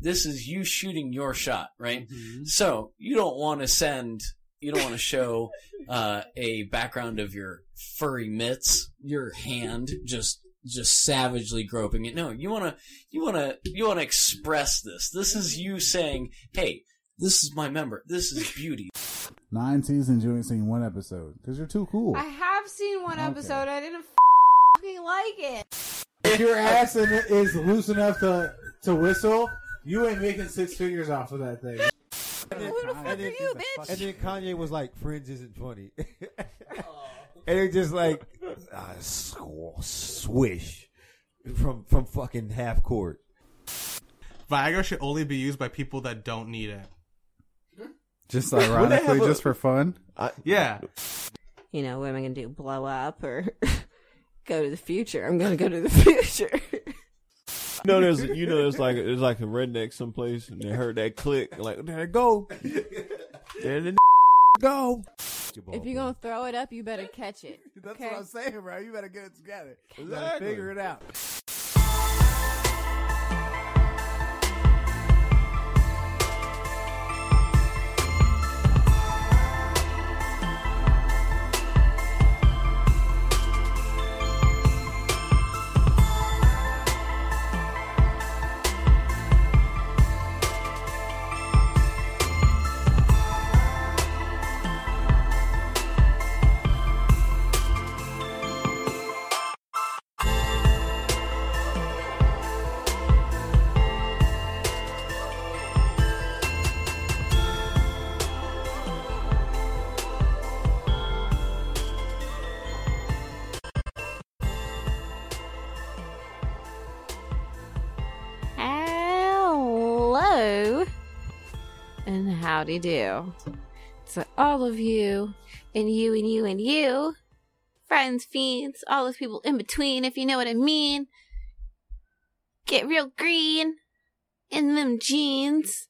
This is you shooting your shot, right? Mm-hmm. So you don't want to show a background of your furry mitts, your hand just savagely groping it. No, you want to express this. This is you saying, "Hey, this is my member. This is beauty." 9 seasons, you ain't seen one episode because you're too cool. I have seen one episode. I didn't fucking like it. If your ass is loose enough to whistle, you ain't making six figures off of that thing. Who the fuck are you, bitch? And then Kanye was like, "Friends isn't funny," and it just like swish from fucking half court. Viagra should only be used by people that don't need it. Just ironically, just for fun. Yeah. You know, what am I gonna do? Blow up or go to the future? I'm gonna go to the future. No, there's like a redneck someplace, and they heard that click. Like, there it go, there the go. If you're gonna throw it up, you better catch it. That's okay? What I'm saying, bro. You better get it together. Exactly. Figure it out. Howdy do. So all of you, and you, and you, and you, friends, fiends, all those people in between, if you know what I mean, get real green in them jeans.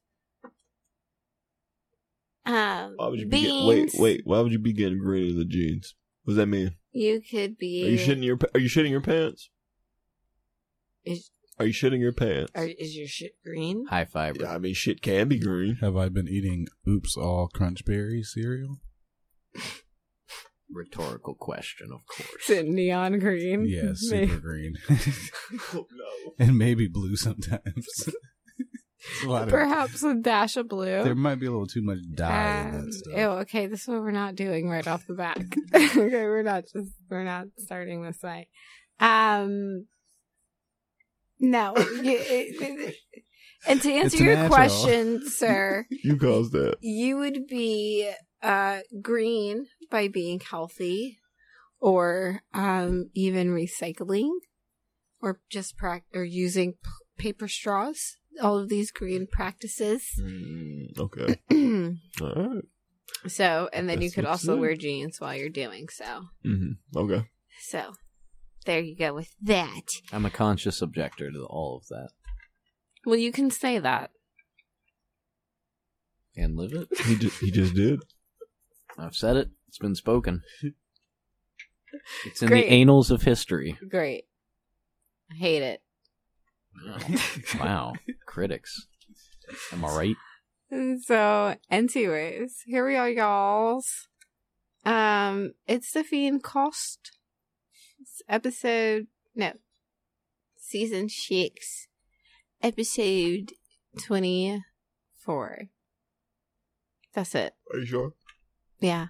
Why would you be getting green in the jeans? What does that mean? You could be. Are you shitting your pants? Are you shitting your pants? Is your shit green? High fiber. Yeah, I mean, shit can be green. Have I been eating Oops All Crunchberry cereal? Rhetorical question, of course. Is it neon green? Yes, yeah, super green. Oh, no. And maybe blue sometimes. Perhaps a dash of blue. There might be a little too much dye in that stuff. Ew, okay, this is what we're not doing right off the bat. Okay, we're not starting this way. No. And to answer your question, sir. You caused that. You would be green by being healthy or even recycling or just using paper straws. All of these green practices. Okay. All right. So, and then you could also wear jeans while you're doing so. Mm-hmm. Okay. So. There you go with that. I'm a conscious objector to all of that. Well, you can say that. And live it. He just did. I've said it. It's been spoken. It's in the annals of history. Great. I hate it. Wow. Critics. Am I right? And so, anyways, here we are, y'alls. It's the Fiend Cost. Season 6, episode 24. That's it. Are you sure? Yeah.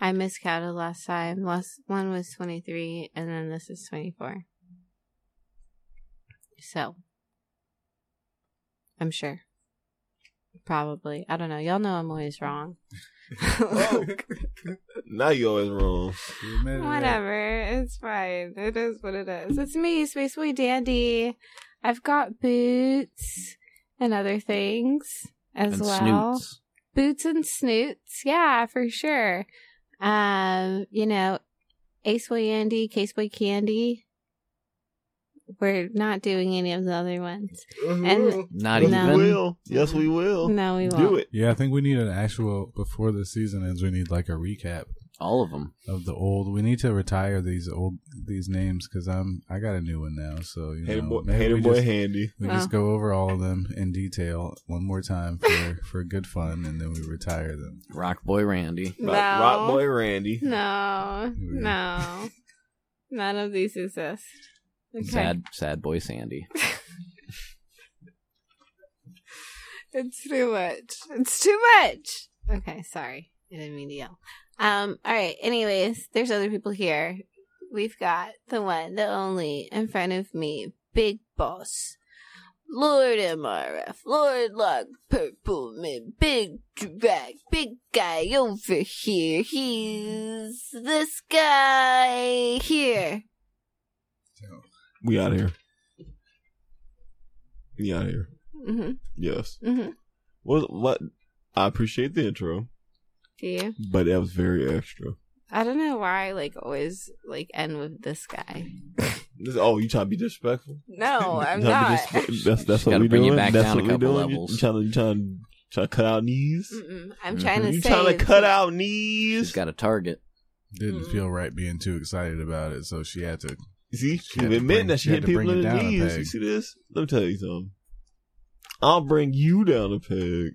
I miscounted last time. Last one was 23, and then this is 24. So. I'm sure. Probably. I don't know. Y'all know I'm always wrong. Oh. Now you're always wrong. Whatever. It's fine. It is what it is. It's me, Space Boy Dandy. I've got boots and other things as well. Snoots. Boots and snoots. Yeah, for sure. You know, Ace Boy Andy, Case Boy Candy. We're not doing any of the other ones. Yes, we will. No, we won't. Do it. Yeah, I think we need an actual, before the season ends, we need like a recap. All of them. Of the old. We need to retire these names because I got a new one now. So you know, Hater Boy Handy. We just go over all of them in detail one more time for good fun, and then we retire them. Rock Boy Randy. No. Rock Boy Randy. No, no, none of these exist. Okay. Sad Boy Sandy. It's too much. It's too much. Okay, sorry. I didn't mean to yell. All right. Anyways, there's other people here. We've got the one, the only, in front of me, Big Boss, Lord MRF, Lord Lock, Purple Man, Big Drag, Big Guy over here. He's this guy here. We out here. We out here. Mm-hmm. Yes. Mm-hmm. What? I appreciate the intro. Do you? But that was very extra. I don't know why I always end with this guy. Oh, you trying to be disrespectful? No, I'm not. That's what we doing. That's what we doing. You trying to cut out knees? Mm-mm. I'm trying to. You trying to cut out knees? She's got a target. Didn't feel right being too excited about it, so she had to. See, she admitting that she hit people in the knees. You see this? Let me tell you something. I'll bring you down a peg.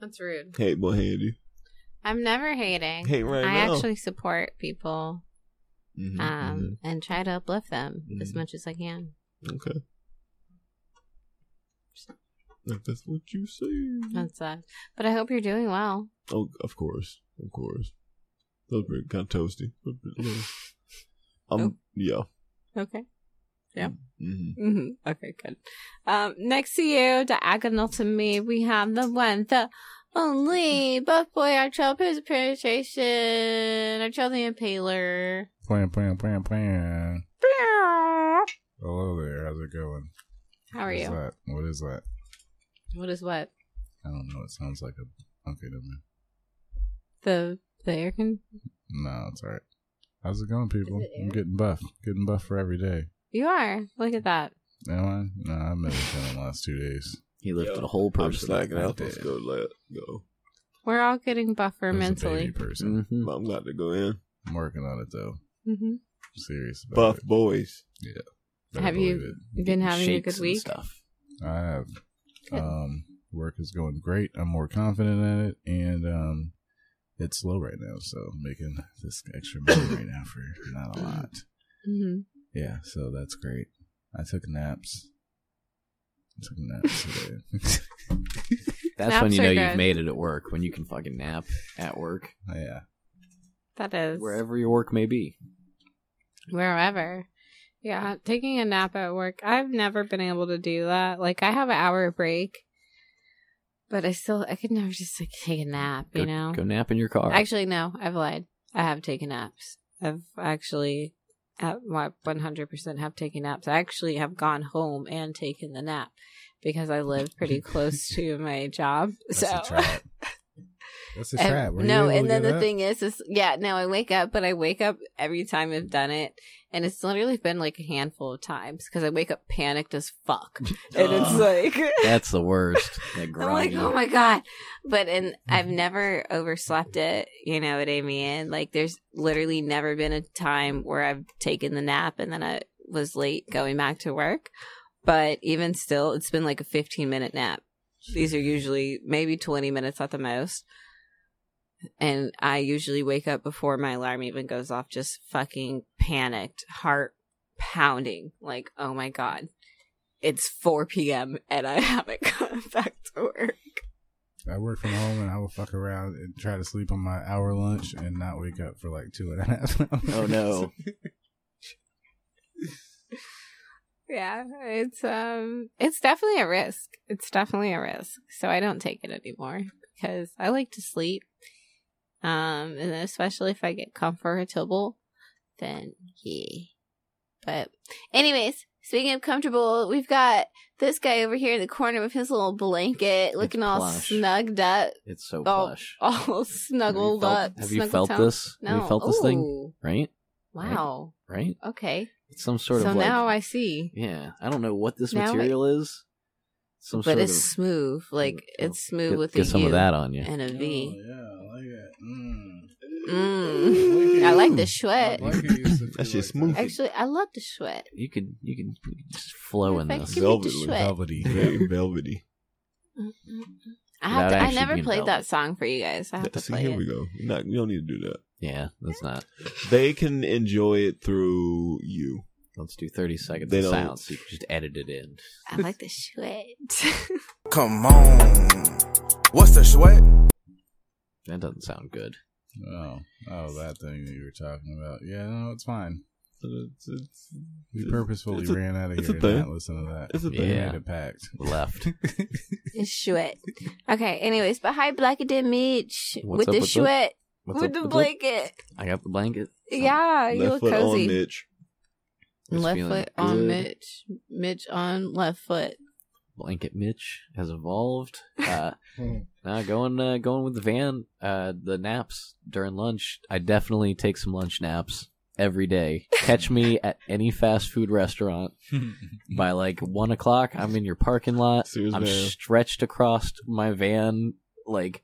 That's rude. Hate boy handy. I'm never hating. Hate right now. I actually support people and try to uplift them as much as I can. Okay. If that's what you say. That's sad. But I hope you're doing well. Oh, of course. Of course. That was pretty kind of toasty. Yeah. Okay. Yeah. Mm-hmm. Mm-hmm. Okay, good. Next to you, diagonal to me, we have the one, the only Buff Boy, our child, who's a penetration, our child, the impaler. Plan. Hello there. How's it going? How are you? What is that? What is what? I don't know. It sounds like a... Okay, don't mind. The air can... No, it's all right. How's it going, people? I'm getting buff. Getting buff for every day. You are. Look at that. Am I? No, I've never been in the last 2 days. He lifted a whole person. I'm slacking out. Let's go. We're all getting buffer mentally. A baby person. Mm-hmm. I'm glad to go in. I'm working on it, though. Mm-hmm. Serious about buff it. Boys. Yeah. Have you been having a good week? Stuff. I have. Good. Work is going great. I'm more confident at it. And it's slow right now, so I'm making this extra money right now for not a lot. Mm-hmm. Yeah, so that's great. I took naps. Today. That's naps when you know you've made it at work, when you can fucking nap at work. Oh, yeah. That is. Wherever your work may be. Wherever. Yeah, taking a nap at work. I've never been able to do that. I have an hour break, but I could never just take a nap, you know? Go nap in your car. Actually, no, I've lied. I have taken naps. I've actually... At my 100% have taken naps. I actually have gone home and taken the nap because I live pretty close to my job. That's a trap. No, and then the thing is, yeah, no, I wake up, but I wake up every time I've done it. And it's literally been a handful of times because I wake up panicked as fuck. And it's that's the worst. I'm oh my God. But I've never overslept it. You know what I mean? There's literally never been a time where I've taken the nap and then I was late going back to work. But even still, it's been a 15-minute nap. These are usually maybe 20 minutes at the most. And I usually wake up before my alarm even goes off, just fucking panicked, heart pounding. Oh my God, it's 4 p.m. and I haven't gone back to work. I work from home and I will fuck around and try to sleep on my hour lunch and not wake up for 2.5 hours. Oh no. Yeah, it's definitely a risk. So I don't take it anymore because I like to sleep. And especially if I get comfortable, then yeah. But anyways, speaking of comfortable, we've got this guy over here in the corner with his little blanket, looking all snugged up. It's so plush. All snuggled up. Have you felt this? No. Have you felt this thing? Right? Wow. Right? Okay. It's some sort of... So now I see. Yeah. I don't know what this material is. But it's smooth. It's smooth with a U. Get some of that on you. And a V. Oh, yeah. I like it. I like the sweat. That's just smooth. Actually, I love the sweat. You can just flow in this. Velvety. Very velvety. I never played that song for you guys. I have to play it. Here we go. You don't need to do that. Yeah, that's not. They can enjoy it through you. Let's do 30 seconds of silence. So you can just edit it in. I like the sweat. Come on. What's the sweat? That doesn't sound good. Oh, that thing that you were talking about. Yeah, no, it's fine. We purposefully ran out of here and not listen to that. It's a thing. Yeah. Packed. Left. It's sweat. Okay, anyways, but hi, Blackaday Mitch. What's with the sweat. With the blanket. I got the blanket. Yeah, you look cozy. Left foot on Mitch. Left foot on good. Mitch. Mitch on left foot. Blanket Mitch has evolved. Now going with the van, the naps during lunch. I definitely take some lunch naps every day. Catch me at any fast food restaurant. By like 1 o'clock, I'm in your parking lot. Seriously, I'm stretched across my van, like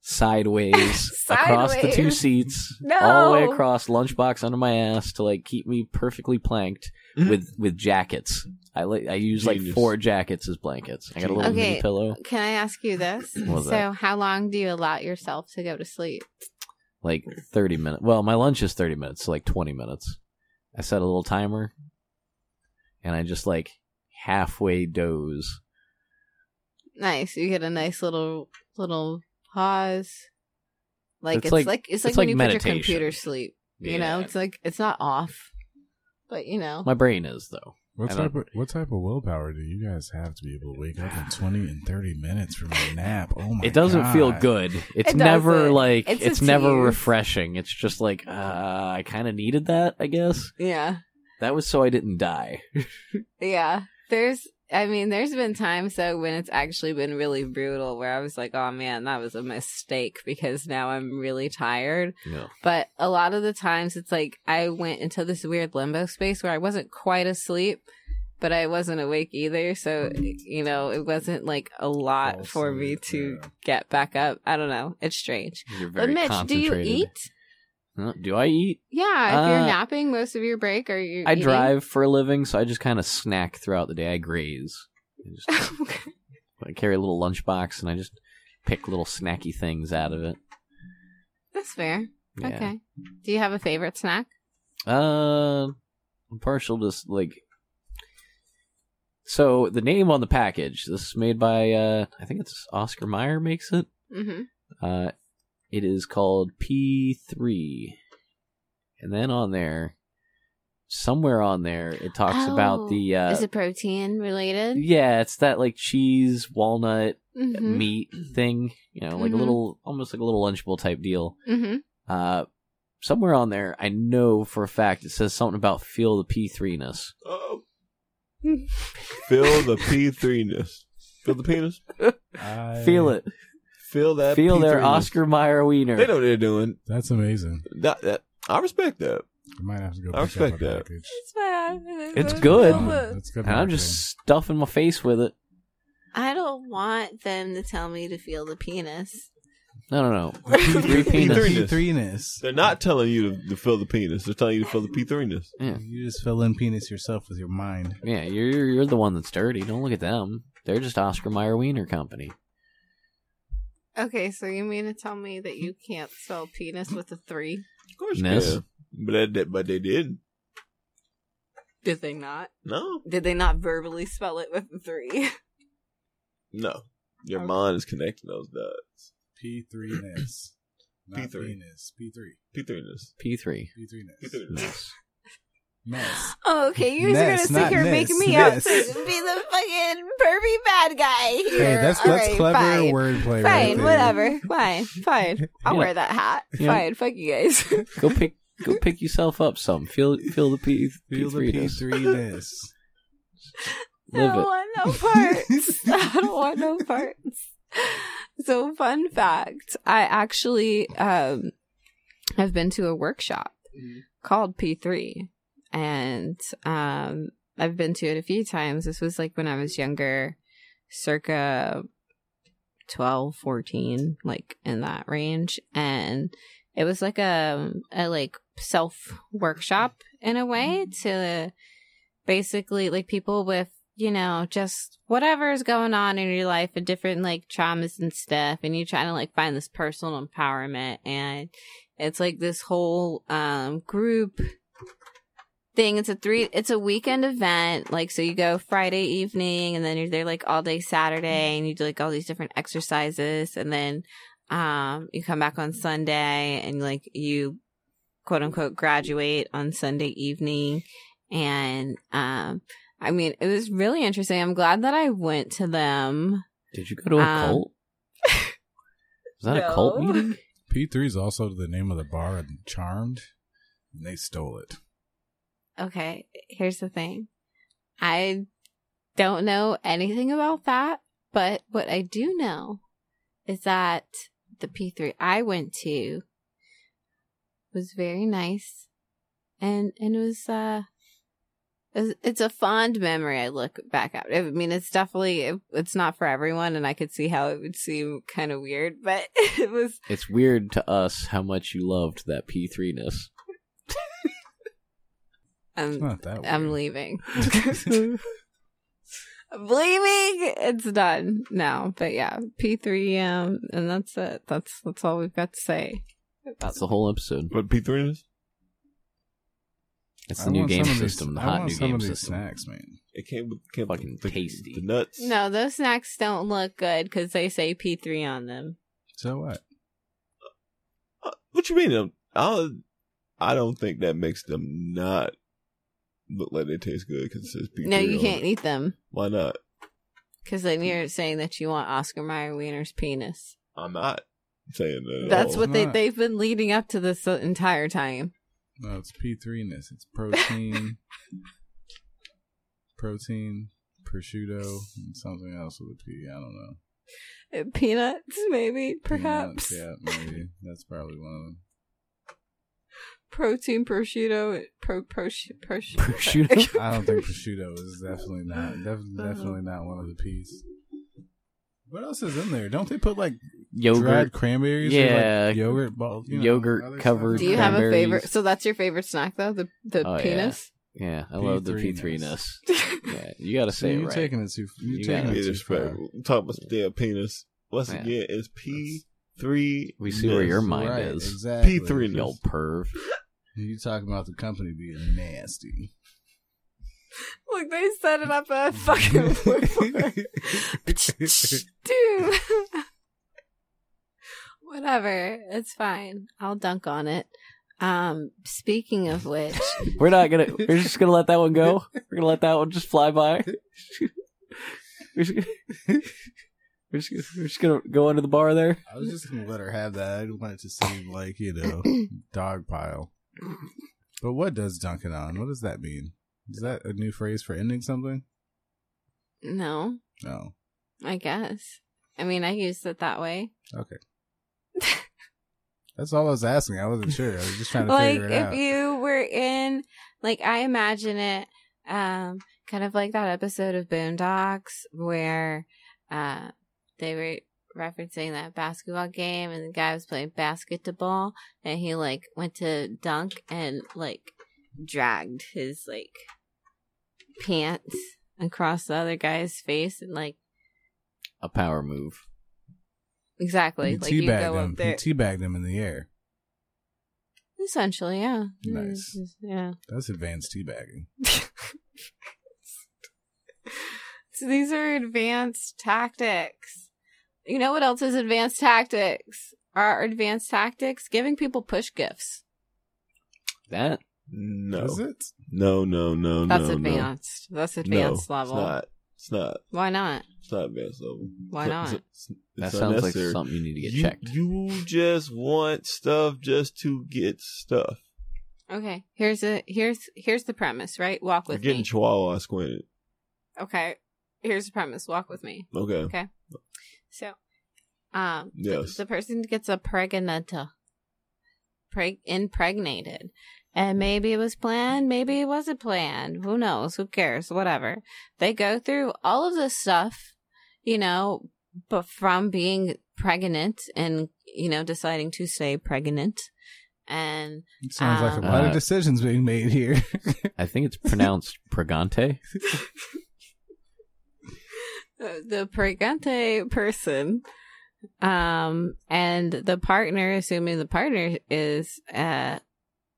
sideways across the two seats, all the way across, lunchbox under my ass to like keep me perfectly planked with jackets. I use like 4 jackets as blankets. I got a little mini pillow. Can I ask you this? How long do you allow yourself to go to sleep? Like 30 minutes. Well, my lunch is 30 minutes, so like 20 minutes. I set a little timer, and I just like halfway doze. Nice. You get a nice little pause. Like it's like when you meditation. Put your computer sleep. Yeah. You know, it's like it's not off, but you know, my brain is though. What type of willpower do you guys have to be able to wake up in 20 and 30 minutes from a nap? Oh my! It doesn't feel good. It's never like it's never refreshing. It's just like I kind of needed that, I guess. Yeah. That was so I didn't die. Yeah. There's been times though when it's actually been really brutal where I was like, oh man, that was a mistake because now I'm really tired. Yeah. But a lot of the times it's like I went into this weird limbo space where I wasn't quite asleep, but I wasn't awake either. So, you know, it wasn't like a lot for me to get back up. I don't know. It's strange. You're very concentrated. Mitch, do you eat? Do I eat? Yeah, if you're napping most of your break or you're eating. I drive for a living, so I just kind of snack throughout the day. I graze. I carry a little lunchbox, and I just pick little snacky things out of it. That's fair. Yeah. Okay. Do you have a favorite snack? I'm partial to, like... So, the name on the package, this is made by, I think it's Oscar Mayer makes it. Mm-hmm. It is called P3. And then on there, somewhere on there, it talks about the... is it protein related? Yeah, it's that like cheese, walnut, meat thing. You know, like a little, almost like a little Lunchable type deal. Mm-hmm. Somewhere on there, I know for a fact, it says something about feel the P3-ness. Oh. Feel the P3-ness. Feel the penis? Feel it. Feel their Oscar Mayer wiener. They know what they're doing. That's amazing. I respect that. You might have to go. I respect that. It's good. It's good. And I'm just stuffing my face with it. I don't want them to tell me to feel the penis. No. P3-ness. They're not telling you to feel the penis. They're telling you to feel the P3-ness. Yeah. You just fill in penis yourself with your mind. Yeah, you're the one that's dirty. Don't look at them. They're just Oscar Mayer wiener company. Okay, so you mean to tell me that you can't spell penis with a 3? Of course you can. But they did. Did they not? No. Did they not verbally spell it with a 3? No. Your mind is connecting those dots. P3-ness. Not penis. P3. P3-ness. P3. P3-ness. Mess. Oh, okay, you're just gonna sit here making me out to be the fucking pervy bad guy here. Hey, that's clever wordplay. Fine, whatever. Fine. I'll wear that hat. Fine, fuck you guys. Go pick yourself up some. Feel the P3-ness. I don't want no parts. So, fun fact: I actually have been to a workshop called P3. And I've been to it a few times. This was like when I was younger, circa 12, 14, like in that range. And it was like a like self workshop in a way to basically like people with, you know, just whatever is going on in your life and different like traumas and stuff. And you're trying to like find this personal empowerment. And it's like this whole group thing. It's a weekend event. Like, so you go Friday evening and then you're there like all day Saturday and you do like all these different exercises. And then you come back on Sunday and like you quote unquote graduate on Sunday evening. And I mean, it was really interesting. I'm glad that I went to them. Did you go to a cult? Was that no. a cult meeting? P3 is also the name of the bar in Charmed, and they stole it. Okay, here's the thing. I don't know anything about that, but what I do know is that the P3 I went to was very nice, and it's a fond memory I look back at. I mean, it's definitely, it's not for everyone, and I could see how it would seem kind of weird, but it was... It's weird to us how much you loved that P3-ness. It's not that weird. I'm leaving. I'm leaving! It's done now. But yeah, P3, and that's it. That's all we've got to say. That's the whole episode. What P3 is? It's the new game system, the hot new game system. Snacks, man. It came with fucking tasty. The nuts. No, those snacks don't look good because they say P3 on them. So what? What you mean? I don't think that makes them not look like they taste good because it says P3. No, you can't eat them. Why not? Because then you're saying that you want Oscar Mayer Wiener's penis. I'm not saying that. That's what they've been leading up to this entire time. No, it's P3-ness. It's protein, prosciutto, and something else with a P. I don't know. Peanuts, maybe, perhaps. Peanuts, yeah, maybe. That's probably one of them. Protein, prosciutto, prosciutto. I don't think prosciutto is definitely not one of the P's. What else is in there? Don't they put like yogurt, dried cranberries, yeah, or, like, yogurt balls, yogurt covered. Do you have a favorite? So that's your favorite snack, though, the penis. Yeah, I love the P3-ness. Yeah, you gotta say it right. You're taking it too far. Talk about the damn penis. Once again, it's P3. We see where your mind is. Exactly. P3, yo perv. You talking about the company being nasty. Look, they set it up a fucking dude. Whatever, it's fine. I'll dunk on it. Speaking of which, we're just gonna let that one go. We're gonna let that one just fly by. We're just gonna go under the bar there. I was just gonna let her have that. I didn't want it to seem like, you know, dog pile. But what does dunking on? What does that mean? Is that a new phrase for ending something? No. No. I guess. I mean, I used it that way. Okay. That's all I was asking. I wasn't sure. I was just trying to figure it out. Like, if you were in, like, I imagine it kind of like that episode of Boondocks where they were referencing that basketball game and the guy was playing basketball and he, like, went to dunk and, like, dragged his, like, pants across the other guy's face and, like... A power move. Exactly. You like, you go up there. You teabagged him in the air. Essentially, yeah. Nice. Yeah. That's advanced teabagging. So these are advanced tactics. You know what else is advanced tactics? Are advanced tactics giving people push gifts? That... No. Is it? No. That's advanced. No. That's advanced level. It's not. Why not? It's not advanced level. Why not? That sounds like something you need to get checked. You just want stuff just to get stuff. Okay. Here's the premise, right? Walk with me. You're getting chihuahua squinted. Okay. Here's the premise. Walk with me. Okay. So yes. The person gets a impregnated. And maybe it was planned, maybe it wasn't planned. Who knows? Who cares? Whatever. They go through all of this stuff, you know, But from being pregnant and, you know, deciding to stay pregnant. And it sounds like a lot of decisions being made here. I think it's pronounced pregante. The pregante person and the partner, assuming the partner is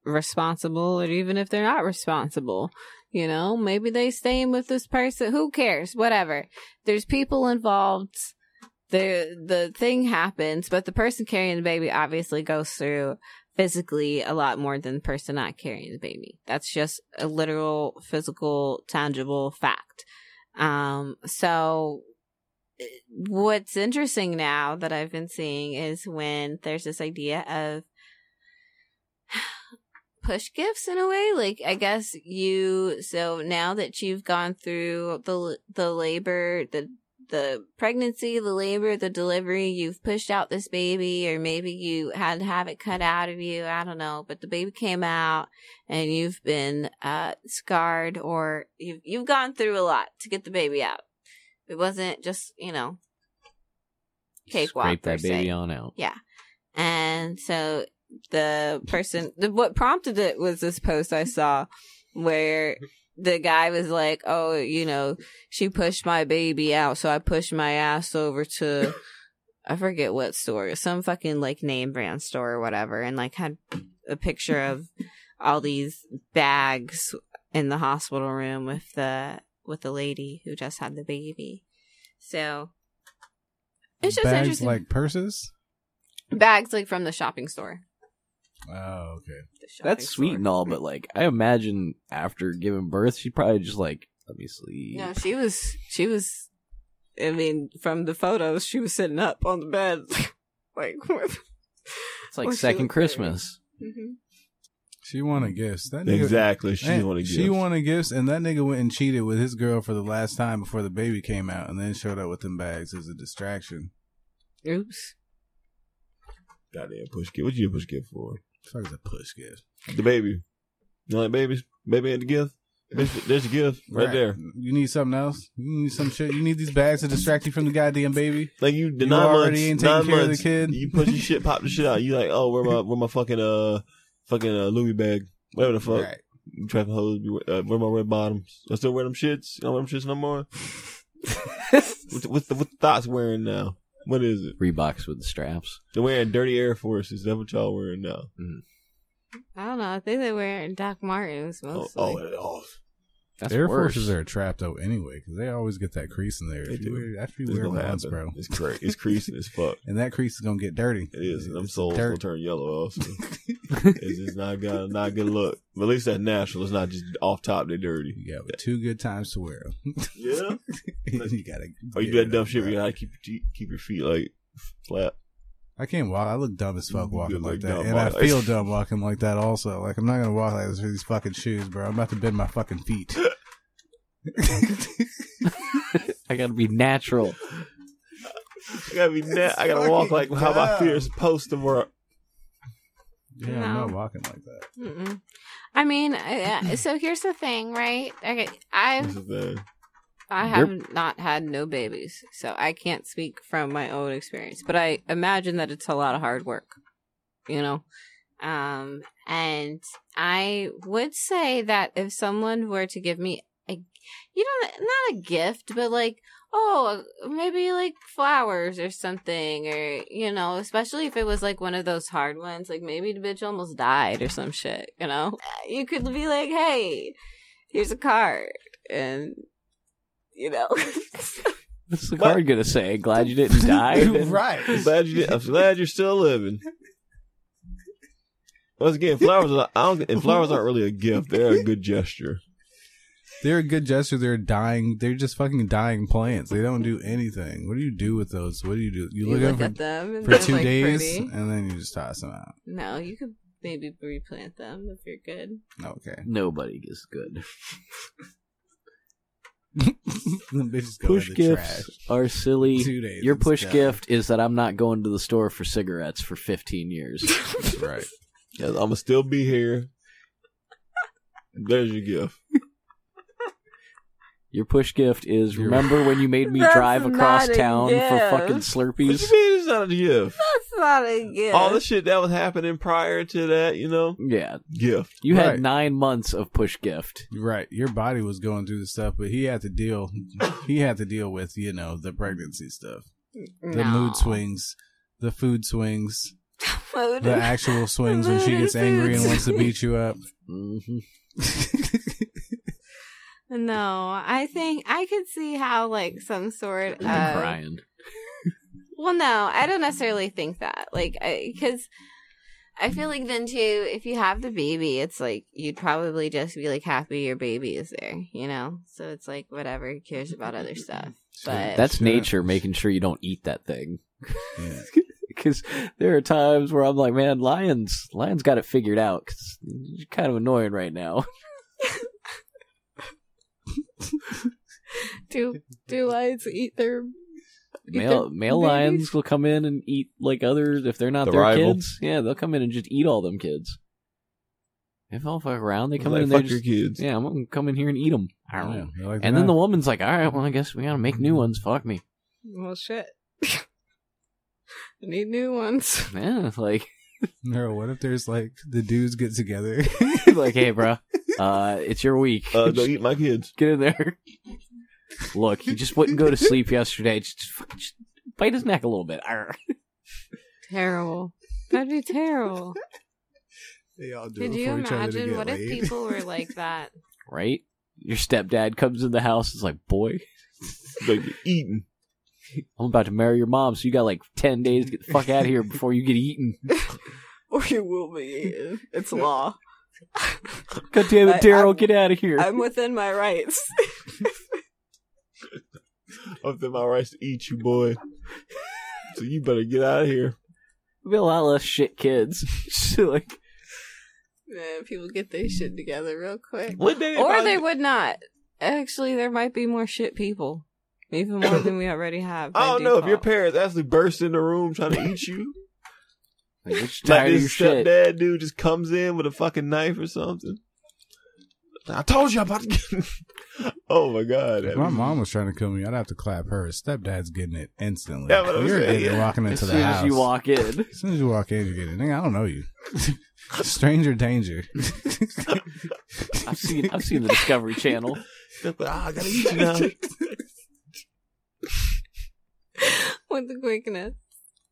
responsible, or even if they're not responsible, you know, maybe they staying with this person. Who cares? Whatever. There's people involved. The thing happens, but the person carrying the baby obviously goes through physically a lot more than the person not carrying the baby. That's just a literal, physical, tangible fact. So what's interesting now that I've been seeing is when there's this idea of push gifts in a way, like I guess you, so now that you've gone through the labor, the pregnancy, the labor, the delivery, you've pushed out this baby, or maybe you had to have it cut out of you, I don't know, but the baby came out and you've been scarred, or you've gone through a lot to get the baby out. It wasn't just, you know, cakewalk. Scrape that baby on out. Yeah. And so the person, what prompted it was this post I saw where the guy was like, oh, you know, she pushed my baby out, so I pushed my ass over to, I forget what store, some fucking like name brand store or whatever, and like had a picture of all these bags in the hospital room with the lady who just had the baby. So it's just bags, interesting. Like purses? Bags like from the shopping store. Oh, okay. That's sweet and all, but like I imagine after giving birth, she probably just like, let me sleep. No, she was. I mean, from the photos, she was sitting up on the bed, like it's like second Christmas. Mm-hmm. She wanted gifts. That nigga, exactly. She wanted gifts, and that nigga went and cheated with his girl for the last time before the baby came out, and then showed up with them bags as a distraction. Oops. Goddamn push gift. What you push gift for? What the fuck is a push gift? The baby. You know, like babies? Baby ain't the gift? There's a gift right there. You need something else? You need some shit? You need these bags to distract you from the goddamn baby? Like you, the you 9 months, already ain't taking care months, of the kid? You push your shit, pop the shit out. You like, oh, where my fucking Louis bag? Whatever the fuck. Right. Traffic hose. Where my red bottoms? I still wear them shits? You don't wear them shits no more? What's the thoughts wearing now? What is it? Reeboks with the straps. They're wearing dirty Air Forces. That's what y'all wearing now. Mm-hmm. I don't know. I think they're wearing Doc Martens mostly. Oh. That's Air worse. Forces are a trap though anyway, because they always get that crease in there. They do. After you wear ones, bro. It's great. It's creasing as fuck. And that crease is gonna get dirty. It is. And them soles will turn yellow also. It's just not good look. But at least that's natural. It's not just off top. They're dirty. You got two good times to wear them. Yeah. You gotta. Or you do that dumb shit where you gotta keep your feet like flat. I can't walk. I look dumb as fuck walking like that. And I feel dumb walking like that also. Like, I'm not going to walk like this with these fucking shoes, bro. I'm about to bend my fucking feet. I got to be natural. I got to walk like dumb. How my feet are supposed to work. Yeah, no. I'm not walking like that. Mm-mm. I mean, so here's the thing, right? Okay, I have not had no babies, so I can't speak from my own experience. But I imagine that it's a lot of hard work, you know? And I would say that if someone were to give me, not a gift, but like, oh, maybe like flowers or something, or, you know, especially if it was like one of those hard ones, like maybe the bitch almost died or some shit, you know? You could be like, hey, here's a card, and... You know, what's the card gonna say? Glad you didn't die. Right. I'm glad you're still living. Once again, flowers aren't really a gift. They're a good gesture. They're a good gesture. They're dying. They're just fucking dying plants. They don't do anything. What do you do with those? What do you do? You look at them for 2 days, pretty. And then you just toss them out. No, you could maybe replant them if you're good. Okay. Nobody gets good. Push gifts are silly. Your push gift is that I'm not going to the store for cigarettes for 15 years. That's right. I'm going to still be here. There's your gift. Your push gift is, remember when you made me drive across town for fucking Slurpees? What do you mean it's not a gift? That's not a gift. All the shit that was happening prior to that, you know? Yeah. Gift. You had 9 months of push gift. Right. Your body was going through the stuff, but he had to deal with, you know, the pregnancy stuff. No. The mood swings. The food swings. The actual swings when she gets angry and wants to beat you up. Mm-hmm. No, I think I could see how, like, some sort of... I'm crying. Well, no, I don't necessarily think that. Like, because I feel like then, too, if you have the baby, it's like, you'd probably just be, like, happy your baby is there, you know? So it's like, whatever, who cares about other stuff? But that's nature, making sure you don't eat that thing. Yeah. Because there are times where I'm like, man, Lion's got it figured out, because you're kind of annoying right now. Do lions eat their male lions will come in and eat like others if they're not their rival kids? Yeah, they'll come in and just eat all them kids. If I'll fuck around, they come in and fuck your kids. Yeah, I'm gonna come in here and eat them. I don't know. Like and then the woman's like, "All right, well, I guess we gotta make new ones." Fuck me. Well, shit. I need new ones. Yeah, like. No, what if there's like the dudes get together? Like, hey, bro, it's your week. Don't eat my kids. Get in there. Look, he just wouldn't go to sleep yesterday. Just bite his neck a little bit. Arr. Terrible. That'd be terrible. They all do. Could you imagine what if people were like that? Right? Your stepdad comes in the house. It's like, boy, like you're eating. I'm about to marry your mom, so you got like 10 days to get the fuck out of here before you get eaten. Or you will be eaten. It's law. God damn it, Daryl, get out of here. I'm within my rights. I'm within my rights to eat you, boy. So you better get out of here. There'll be a lot less shit kids. Like, man, people get their shit together real quick. Or they would not. Actually, there might be more shit people. Even more than we already have. I don't know if your parents actually burst in the room trying to eat you. Like this stepdad dude just comes in with a fucking knife or something. I told you I'm about to get. Oh my god! If my mom was trying to kill me, I'd have to clap her. Stepdad's getting it instantly. Yeah, you're walking into the house. As soon as you walk in, you get it. Nigga, I don't know you. Stranger danger. I've seen the Discovery Channel. I gotta eat you now. With the quick and ease.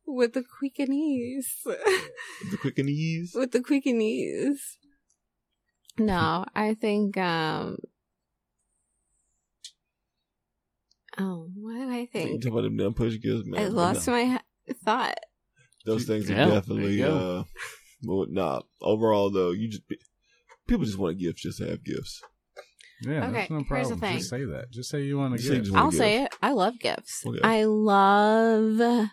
No, I think, what did I think? Talking about them damn push gifts, man. I lost my thought. Those things are definitely, overall though, people just want gifts, just have gifts. Yeah, okay, that's no problem. Just say that. Just say you want a gift. I'll say it. I love gifts. Okay. I love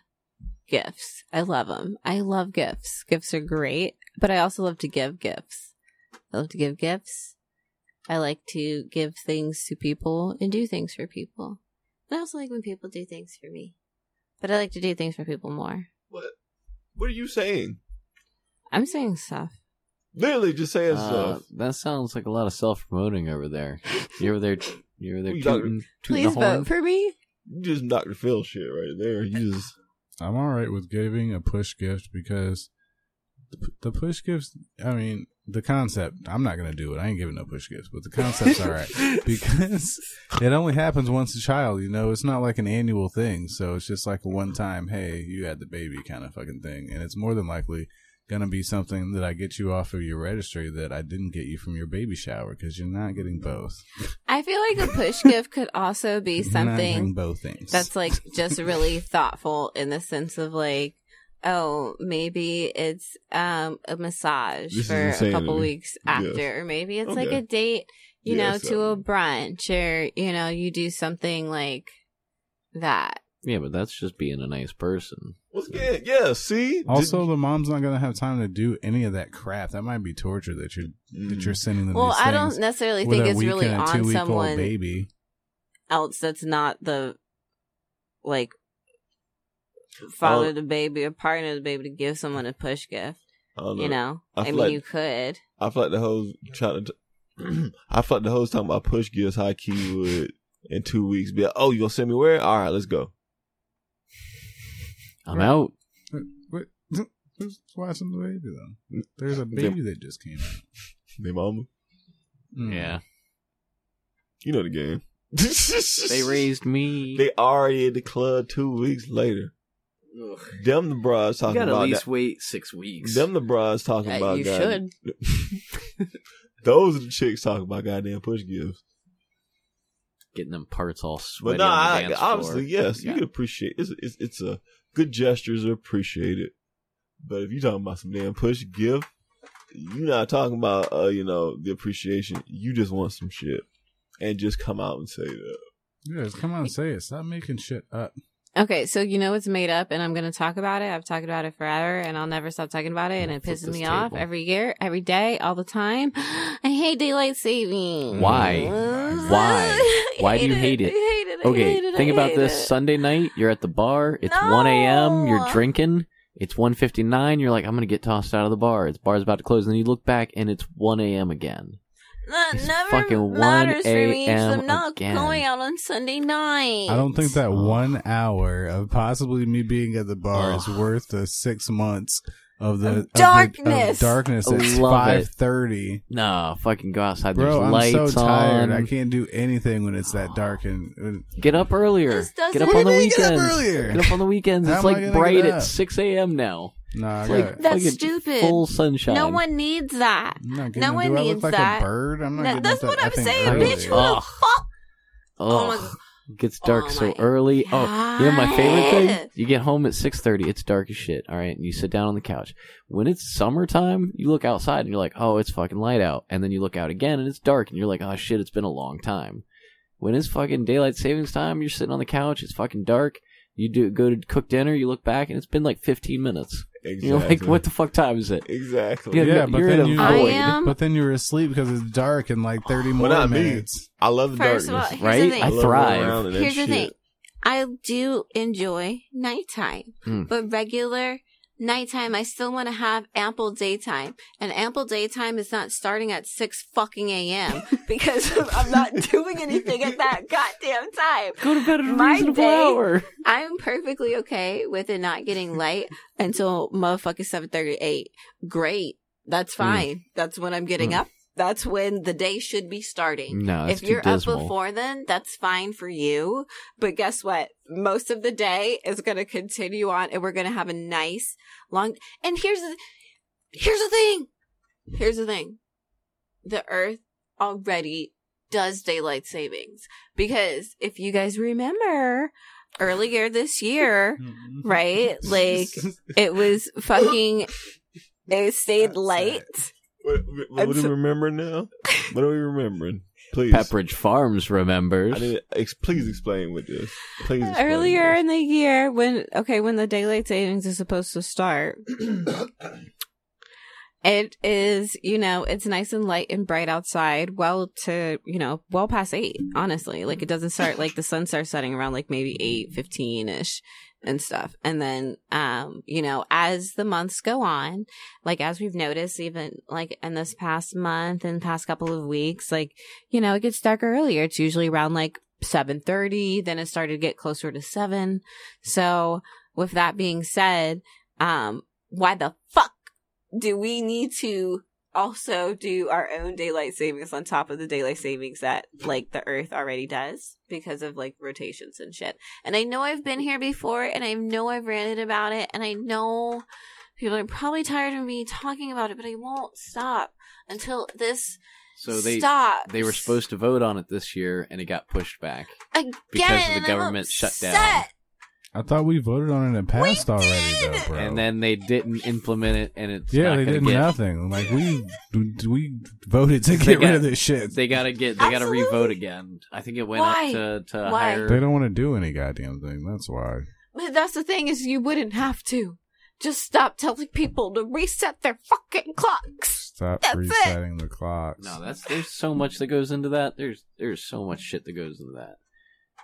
gifts. I love them. I love gifts. Gifts are great, but I also love to give gifts. I love to give gifts. I like to give things to people and do things for people. And I also like when people do things for me. But I like to do things for people more. What? What are you saying? I'm saying stuff. Literally just saying stuff. That sounds like a lot of self-promoting over there. You were there tooting the horn. Please vote for me. You just Dr. Phil shit right there. I'm all right with giving a push gift because the push gifts, I mean, the concept, I'm not going to do it. I ain't giving no push gifts, but the concept's all right. Because it only happens once a child, you know? It's not like an annual thing. So it's just like a one-time, hey, you had the baby kind of fucking thing. And it's more than likely gonna be something that I get you off of your registry that I didn't get you from your baby shower because you're not getting both. I feel like a push gift could also be something both things. That's like just really thoughtful in the sense of like, oh, maybe it's a massage for a couple weeks after, or maybe it's like a date, you know, to a brunch, or you know, you do something like that. Yeah, but that's just being a nice person. Yeah, see? Also, the mom's not going to have time to do any of that crap. That might be torture that you're sending them these things. Well, I don't necessarily think it's really on someone baby else that's not the, like, father to baby or partner to baby to give someone a push gift. You know? I mean, you could. I feel like the hoes talking about push gifts high key would in 2 weeks. Be like, oh, you gonna send me where? All right, let's go. I'm out. Wait, who's watching the baby though? There's a baby that just came out. They mama. Mm. Yeah. You know the game. They raised me. They already at the club 2 weeks later. Ugh. Them the bras talking about that. You gotta at least wait 6 weeks. Them the bras talking about that. You should. Those are the chicks talking about goddamn push gifts. Getting them parts all sweaty. But no, on the dance floor. Obviously, yes, yeah. You can appreciate it. It's a good gestures are appreciated. But if you're talking about some damn push gift, you're not talking about the appreciation. You just want some shit. And just come out and say that. Yeah, just come out and say it. Stop making shit up. Okay, so you know it's made up, and I'm going to talk about it. I've talked about it forever, and I'll never stop talking about it, and it pisses me off every year, every day, all the time. I hate daylight saving. Why? Why do you hate it? Okay, think about this. Sunday night, you're at the bar. It's 1 a.m. You're drinking. It's 1:59. You're like, I'm going to get tossed out of the bar. The bar's about to close. And then you look back, and it's 1 a.m. again. That it's never matters for me because I'm not going out on Sunday night. I don't think that 1 hour of possibly me being at the bar is worth the 6 months of the darkness. It's 5:30. No, fucking go outside. Bro, there's lights on. I'm so tired. I can't do anything when it's that dark. And get up earlier. Get up on the weekends. Get up on the weekends. It's like bright at 6 a.m. now. Nah, that's stupid. Full sunshine. No one needs that. No one needs that. A bird? I'm not that's what I'm saying, early. Bitch. Who the fuck? Oh my God. It gets dark so early. God. Oh, you know my favorite thing? You get home at 6:30. It's dark as shit. All right, and you sit down on the couch. When it's summertime, you look outside and you're like, oh, it's fucking light out. And then you look out again and it's dark, and you're like, oh shit, it's been a long time. When it's fucking daylight savings time, you're sitting on the couch. It's fucking dark. You go to cook dinner. You look back and it's been like 15 minutes. Exactly. You're like, what the fuck time is it? Exactly. Yeah, but then you're asleep because it's dark in like 30 more minutes. I love the darkness. All, right? The I thrive. Here's the thing. I do enjoy nighttime, but regular nighttime, I still want to have ample daytime, and ample daytime is not starting at 6 a.m. because I'm not doing anything at that goddamn time. Go to bed at a reasonable hour. I'm perfectly okay with it not getting light until motherfucking 7:38. Great, that's fine. That's when I'm getting up. That's when the day should be starting. No, if you're up before then, that's fine for you. But guess what? Most of the day is going to continue on, and we're going to have a nice long. And here's the thing. The Earth already does daylight savings, because if you guys remember earlier this year, right? Like it was fucking. It stayed light. What do we remember now? What are we remembering? Please. Pepperidge Farms remembers. Please explain with this. Please explain. Earlier in the year, when the daylight savings is supposed to start, it is, it's nice and light and bright outside, well past 8, honestly. Like, it doesn't start, like, the sun starts setting around, like, maybe 8:15-ish. And stuff. And then, as the months go on, like, as we've noticed, even like in this past month and past couple of weeks, like, it gets darker earlier. It's usually around like 7:30. Then it started to get closer to 7. So with that being said, why the fuck do we need to also do our own daylight savings on top of the daylight savings that like the Earth already does because of like rotations and shit? And I know I've been here before, and I know I've ranted about it, and I know people are probably tired of me talking about it, but I won't stop until this stops. They were supposed to vote on it this year, and it got pushed back again because of the government shutdown. I thought we voted on it and passed already, though, bro. And then they didn't implement it, and it's not they did nothing. Like we voted to get rid of this shit. They gotta re-vote again. I think it went up to higher. They don't want to do any goddamn thing. That's why. But that's the thing is, you wouldn't have to. Just stop telling people to reset their fucking clocks. Stop resetting the clocks. No, there's so much that goes into that. There's so much shit that goes into that.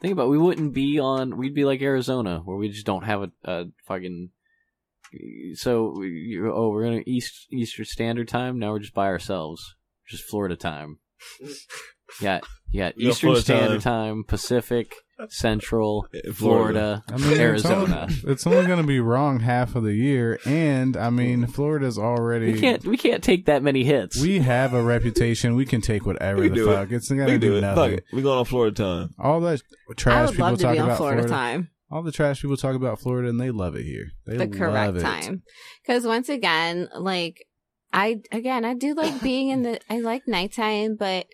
Think about it, we'd be like Arizona, where we just don't have a fucking, we're in Eastern Standard Time, now we're just by ourselves, just Florida time. You got Eastern Standard Time, Pacific, Central, Florida, Arizona. It's only going to be wrong half of the year, and I mean, Florida's already. We can't take that many hits. We have a reputation. We can take whatever the fuck. It's going to do nothing. We're going on Florida time. All that trash people talk about. I would love to be on Florida time. All the trash people talk about Florida, and they love it here. They love it. The correct time, because once again, like I do like being in the. I like nighttime, but.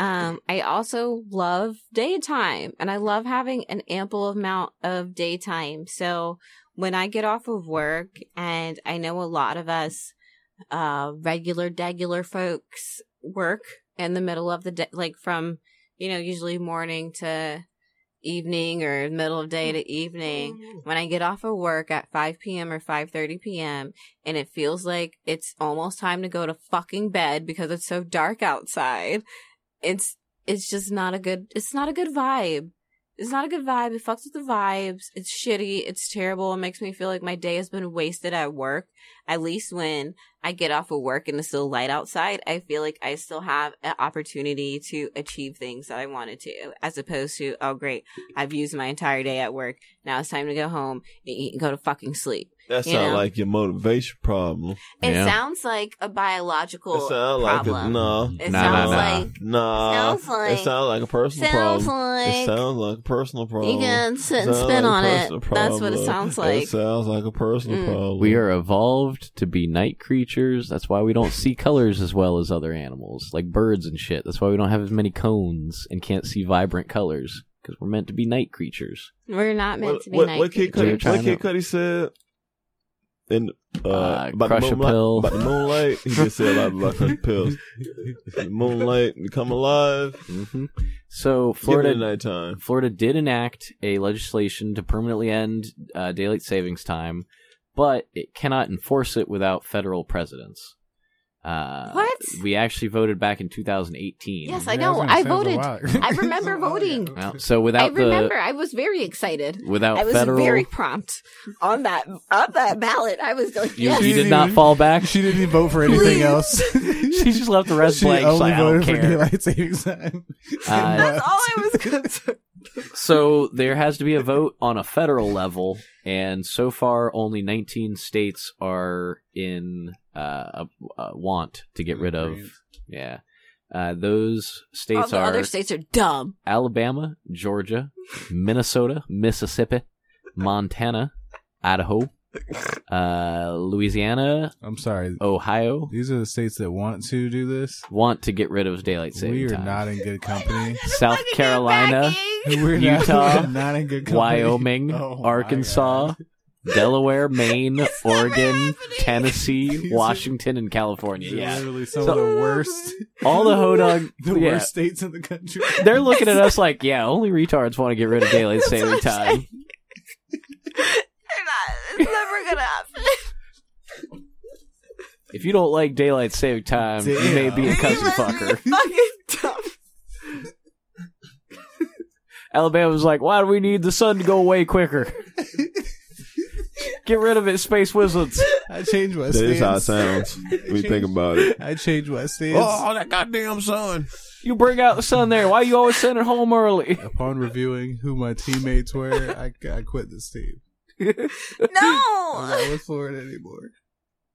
I also love daytime, and I love having an ample amount of daytime. So when I get off of work, and I know a lot of us regular folks work in the middle of the day, like from, usually morning to evening or middle of day to evening. When I get off of work at 5 p.m. or 5:30 p.m. and it feels like it's almost time to go to fucking bed because it's so dark outside. It's just not a good, it's not a good vibe. It fucks with the vibes. It's shitty. It's terrible. It makes me feel like my day has been wasted at work. At least when I get off of work and it's still light outside, I feel like I still have an opportunity to achieve things that I wanted to, as opposed to, oh great, I've used my entire day at work. Now it's time to go home and eat and go to fucking sleep. That sounds like your motivation problem. It sounds like a biological problem. It sounds like a personal problem. It sounds like a personal problem. You can sit and spin on it. That's what it sounds like. It sounds like a personal problem. We are evolved to be night creatures. That's why we don't see colors as well as other animals, like birds and shit. That's why we don't have as many cones and can't see vibrant colors, because we're meant to be night creatures. We're not meant to be night creatures. What Kid Cudi said? And about the moonlight, he just said a lot about crush pills. The moonlight, and come alive. Mm-hmm. So Florida did enact a legislation to permanently end daylight savings time, but it cannot enforce it without federal precedents. What? We actually voted back in 2018. Yes, I know. I voted. I remember voting. Well, so I was very excited. I was very prompt on that ballot. I was going. Yes. You did not fall back. She didn't even vote for anything else. She just left the rest blank. Only voted for daylight savings time. That's all I was concerned. So there has to be a vote on a federal level, and so far only 19 states are in want to get rid of. Yeah, those states all the other states are dumb. Alabama, Georgia, Minnesota, Mississippi, Montana, Idaho, Louisiana. I'm sorry, Ohio. These are the states that want to do this. Want to get rid of daylight saving time. We are not in good company. South Carolina. Utah, Wyoming, Arkansas, Delaware, Maine, Oregon, Tennessee, Washington, and California. Yeah, literally some of the worst. All the hodog, worst states in the country. They're looking at us like, yeah, only retards want to get rid of daylight saving time. It's never gonna happen. If you don't like daylight saving time, you may be a cousin fucker. Fucking dumb. Alabama was like, why do we need the sun to go away quicker? Get rid of it, space wizards. I changed my stance. That is how it sounds. We think about it. I changed my stance. Oh, that goddamn sun. You bring out the sun there. Why you always send it home early? Upon reviewing who my teammates were, I quit this team. No! I'm not with Florida anymore.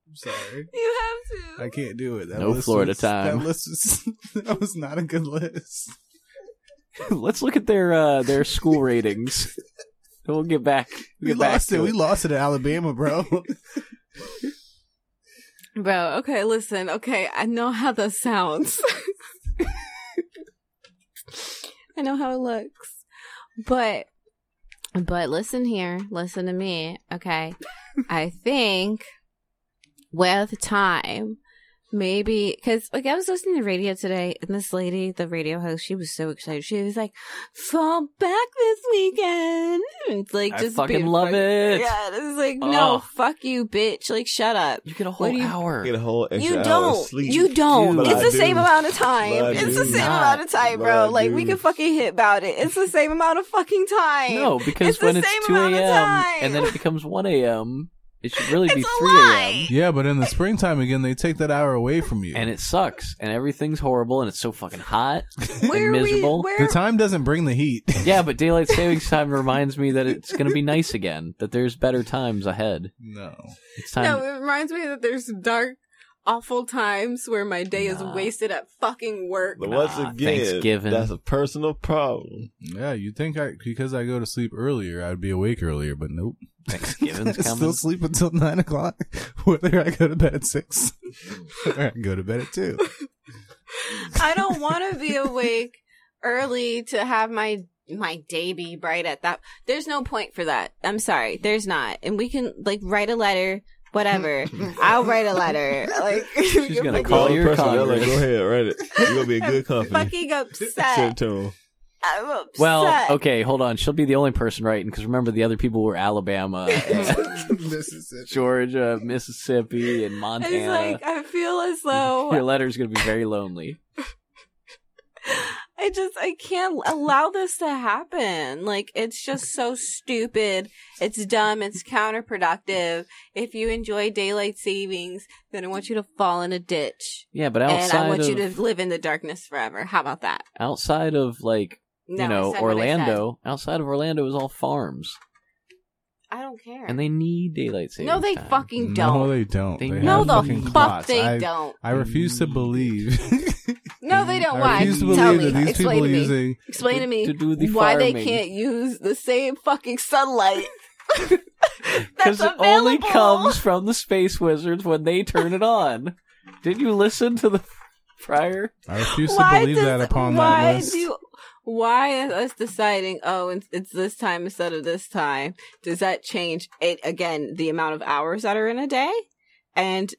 I'm sorry. You have to. I can't do it. That was not a good list. Let's look at their school ratings. We'll get back. We lost it at Alabama, bro. Bro, okay, listen. Okay, I know how that sounds. I know how it looks. But listen here. Listen to me, okay? I think with time... Maybe, because I was listening to radio today, and this lady, the radio host, she was so excited. She was like, "Fall back this weekend." It's like, just fucking love it. Yeah, it's like, no, fuck you, bitch. Like, shut up. You get a whole hour. You get a whole extra hour of sleep. You don't. Dude, it's the same amount of time. It's the same amount of time, bro. Like, we can fucking hit about it. It's the same amount of fucking time. No, because when it's 2 a.m. and then it becomes 1 a.m. It should really be 3 a.m. Yeah, but in the springtime again, they take that hour away from you, and it sucks, and everything's horrible, and it's so fucking hot and miserable. The time doesn't bring the heat. Yeah, but daylight savings time reminds me that it's going to be nice again. That there's better times ahead. No, it's time. No, it reminds me that there's dark, awful times where my day is wasted at fucking work. But once again, Thanksgiving. That's a personal problem. Yeah, you'd think because I go to sleep earlier, I'd be awake earlier, but nope. Thanksgiving's coming. I still sleep until 9 o'clock, whether I go to bed at 6 or I go to bed at 2. I don't want to be awake early to have my day be bright at that. There's no point for that. I'm sorry. There's not. And we can write a letter, whatever. I'll write a letter. She's going to call your Congress. Go ahead, write it. You're going to be a good company. I'm fucking upset. I'm upset. Well, okay, hold on. She'll be the only person writing, because remember, the other people were Alabama, Mississippi, Georgia, Mississippi, and Montana. It's like, I feel as though your letter's going to be very lonely. I can't allow this to happen. Like, it's just so stupid. It's dumb. It's counterproductive. If you enjoy daylight savings, then I want you to fall in a ditch. Yeah, but outside and I want you to live in the darkness forever. How about that? Outside of, Orlando. Outside of Orlando is all farms. I don't care. And they need daylight savings. No, they fucking don't. No, they don't. They don't. I refuse to believe. No, they don't. Why? Tell me. Explain to me. Explain to me why they can't use the same fucking sunlight. Because it only comes from the space wizards when they turn it on. Did you listen to the prior? I refuse to believe that upon that list. Why is us deciding, it's this time instead of this time? Does that change, the amount of hours that are in a day? And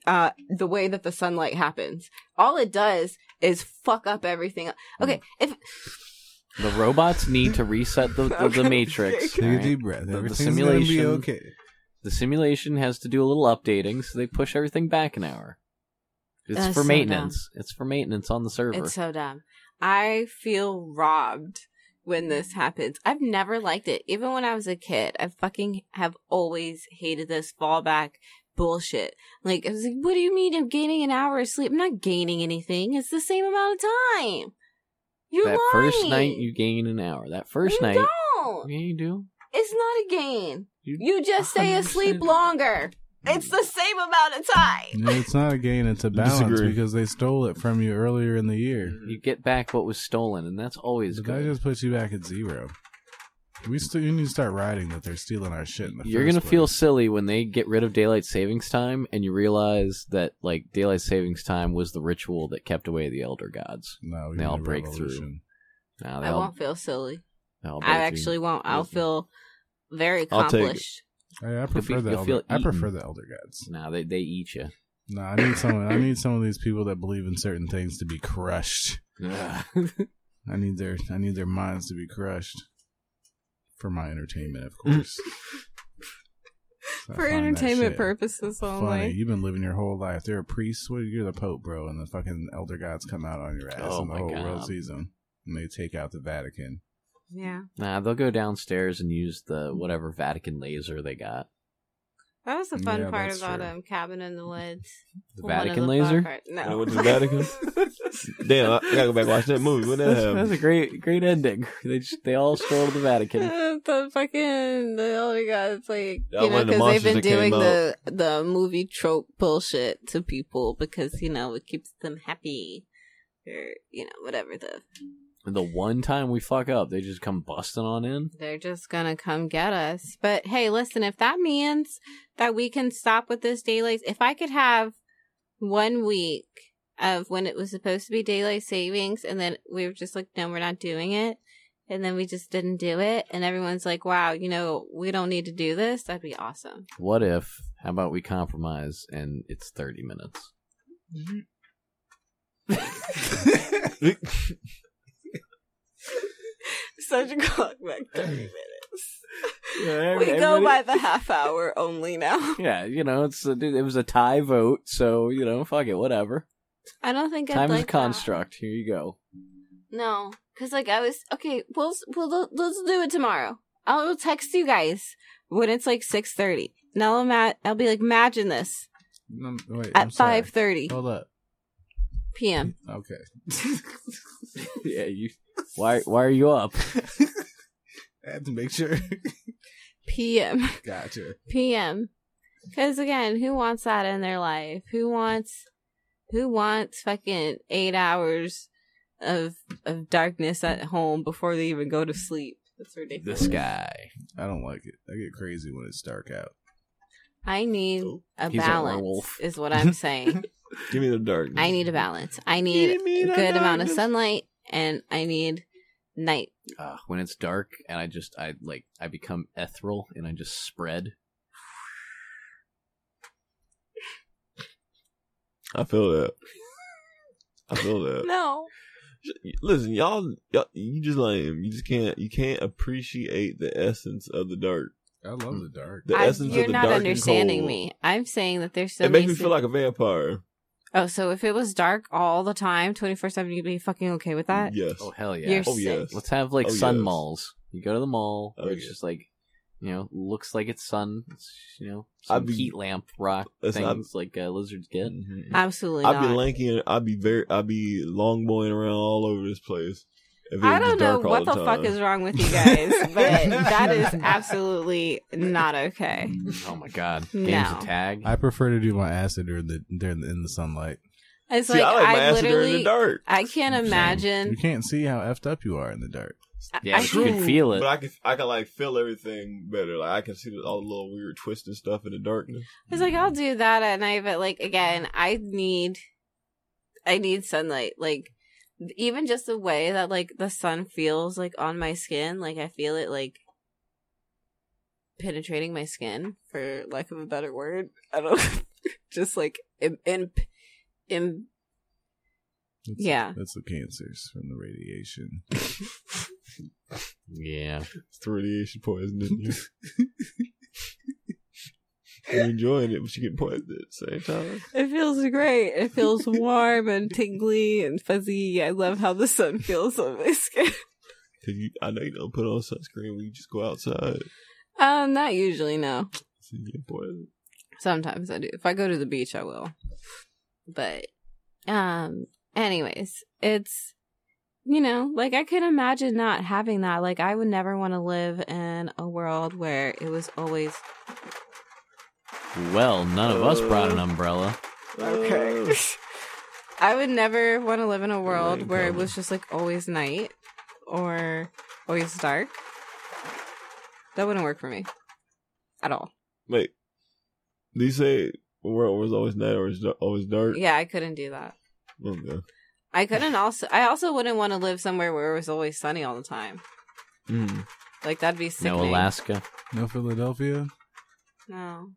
the way that the sunlight happens. All it does is fuck up everything. Okay, the robots need to reset the matrix. Take a deep breath. The simulation, be okay. The simulation has to do a little updating, so they push everything back an hour. It's for maintenance. It's for maintenance on the server. It's so dumb. I feel robbed when this happens. I've never liked it. Even when I was a kid, I fucking have always hated this fallback bullshit. I was like, what do you mean I'm gaining an hour of sleep? I'm not gaining anything. It's the same amount of time. You're lying. That first night you gain an hour. That first night. You don't. Yeah, you do. It's not a gain. You just stay asleep longer. It's the same amount of time. No, it's not a gain. It's a balance because they stole it from you earlier in the year. You get back what was stolen, and that's always good. That just puts you back at zero. You need to start writing that they're stealing our shit in the first place. You're going to feel silly when they get rid of daylight savings time and you realize that daylight savings time was the ritual that kept away the elder gods. No, they all break through. I won't feel silly. I actually won't. I'll feel very accomplished. I prefer the elder gods. No, they eat you. No, I need some of these people that believe in certain things to be crushed. I need their minds to be crushed. For my entertainment, of course. For entertainment purposes only. Funny. You've been living your whole life. They're a priest. You're the Pope, bro. And the fucking elder gods come out on your ass and the whole world sees them. And they take out the Vatican. Yeah. Nah, they'll go downstairs and use the whatever Vatican laser they got. That was the fun part about Cabin in the Woods. The Vatican laser? No. With the Vatican? Damn, I gotta go back and watch that movie. What the hell? That's a great ending. They all stole the Vatican. The elder gods, because they've been doing the movie trope bullshit to people because, it keeps them happy. Or, whatever the... The one time we fuck up, they just come busting on in. They're just going to come get us. But hey, listen, if that means that we can stop with this daylight, if I could have 1 week of when it was supposed to be daylight savings and then we were just like, no, we're not doing it. And then we just didn't do it. And everyone's like, wow, we don't need to do this. That'd be awesome. What if, how about we compromise and it's 30 minutes? Mm-hmm. Such a cockback 30 minutes. Yeah, we go by the half hour only now. Yeah, it was a tie vote, so, fuck it, whatever. I don't think I'd time is a construct. That. Here you go. No, because we'll let's do it tomorrow. I'll text you guys when it's 6:30. Now I'll be like, imagine this. Wait, at 5:30. Hold up. PM. Okay. Yeah, you. Why are you up? I have to make sure. PM. Gotcha. PM. Because again, who wants that in their life? Who wants fucking 8 hours of darkness at home before they even go to sleep? That's ridiculous. This guy. I don't like it. I get crazy when it's dark out. I need a balance, is what I'm saying. Give me the darkness. I need a balance. I need a good amount of sunlight, and I need night. When it's dark, and I become ethereal, and I just spread. I feel that. No. Listen, y'all, you just lame. You just can't appreciate the essence of the dark. I love the dark. The essence of the dark. You're not understanding me. I'm saying that there's so. It makes me feel like a vampire. Oh, so if it was dark all the time, 24/7, you'd be fucking okay with that? Yes. Oh hell yeah. You're sick. Yes. Let's have sun malls. You go to the mall. Oh, it's just like, you know, looks like it's sun. It's, you know, some heat lamp rock things like lizards get. Mm-hmm. Absolutely. I'd be lanky and I'd be long boying around all over this place. I don't know what the fuck is wrong with you guys, but that is absolutely not okay. Oh my god, games of tag. I prefer to do my acid in the sunlight. It's see, I like my acid in the dark. I can't imagine. You can't see how effed up you are in the dark. Yeah, but you can feel it. But I can like feel everything better. Like I can see all the little weird twisted stuff in the darkness. It's like I'll do that at night, but like again, I need sunlight. Like. Even just the way that, like, the sun feels, like, on my skin, like, I feel it, like, penetrating my skin, for lack of a better word. I don't know. Just, like, yeah. That's the cancers from the radiation. Yeah. It's the radiation poison, isn't you? You're enjoying it, but you get pointed at the same time. It feels great. It feels warm and tingly and fuzzy. I love how the sun feels on my skin. I know you don't put on sunscreen when you just go outside. Not usually, no. So you get pointed. Sometimes I do. If I go to the beach, I will. But, anyways, it's, you know, like I could imagine not having that. Like I would never want to live in a world where it was always... Well, none of us brought an umbrella. Okay. I would never want to live in a world where it was just like always night or always dark. That wouldn't work for me at all. Wait, do you say the world was always night or always dark? Yeah, I couldn't do that. Okay. I couldn't also. I also wouldn't want to live somewhere where it was always sunny all the time. Mm. Like that'd be sickening. No Alaska. No Philadelphia. No.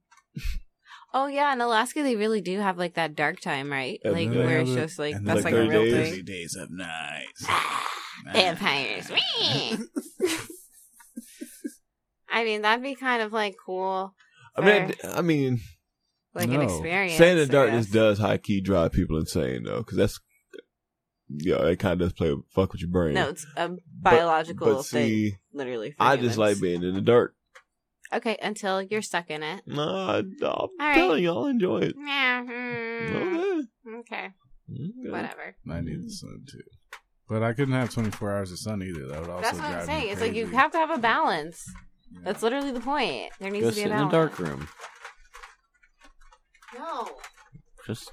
Oh yeah, in Alaska they really do have like that dark time, right? And like where it's just like that's like a real thing. 30 days of nights. Vampires. I mean, that'd be kind of like cool. I mean, like an experience. Saying the darkness does high key drive people insane though, because that's it kind of does fuck with your brain. No, it's a biological thing. Literally, for humans. Just like being in the dark. Okay, until you're stuck in it. No, I'm telling you, I'll enjoy it. Mm-hmm. Okay. Whatever. I need the sun, too. But I couldn't have 24 hours of sun, either. That would also That's what I'm saying. It's like you have to have a balance. Yeah. That's literally the point. There needs to be a balance. Go sit in the dark room. No. Just,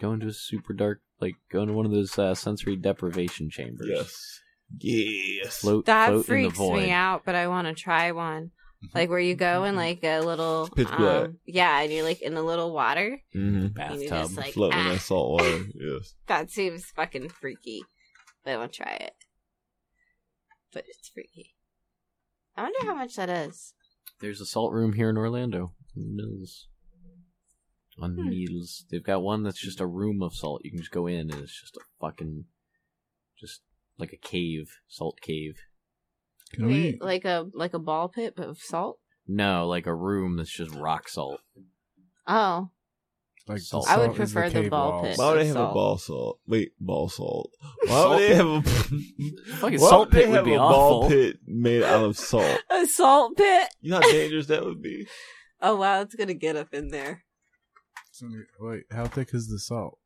go into a super dark, go into one of those sensory deprivation chambers. Yes. Yes. Float freaks me out, but I want to try one. Like where you go in like a little pitch black. Yeah, and you're like in a little water. Mm-hmm. Bathtub. Just, like, floating in that salt water. Yes. That seems fucking freaky. But I want to try it. But it's freaky. I wonder how much that is. There's a salt room here in Orlando. On Mills. They've got one that's just a room of salt. You can just go in and it's just a fucking like a cave, salt cave. Wait, like a ball pit but of salt? No, like a room that's just rock salt. Oh. Like salt. I would prefer the ball pit. Why would they have a ball salt? Wait, ball salt. Why would they have a fucking salt pit? Would be awful. Ball pit made out of salt. A salt pit. You know how dangerous that would be. Oh wow, it's gonna get up in there. Wait, how thick is the salt?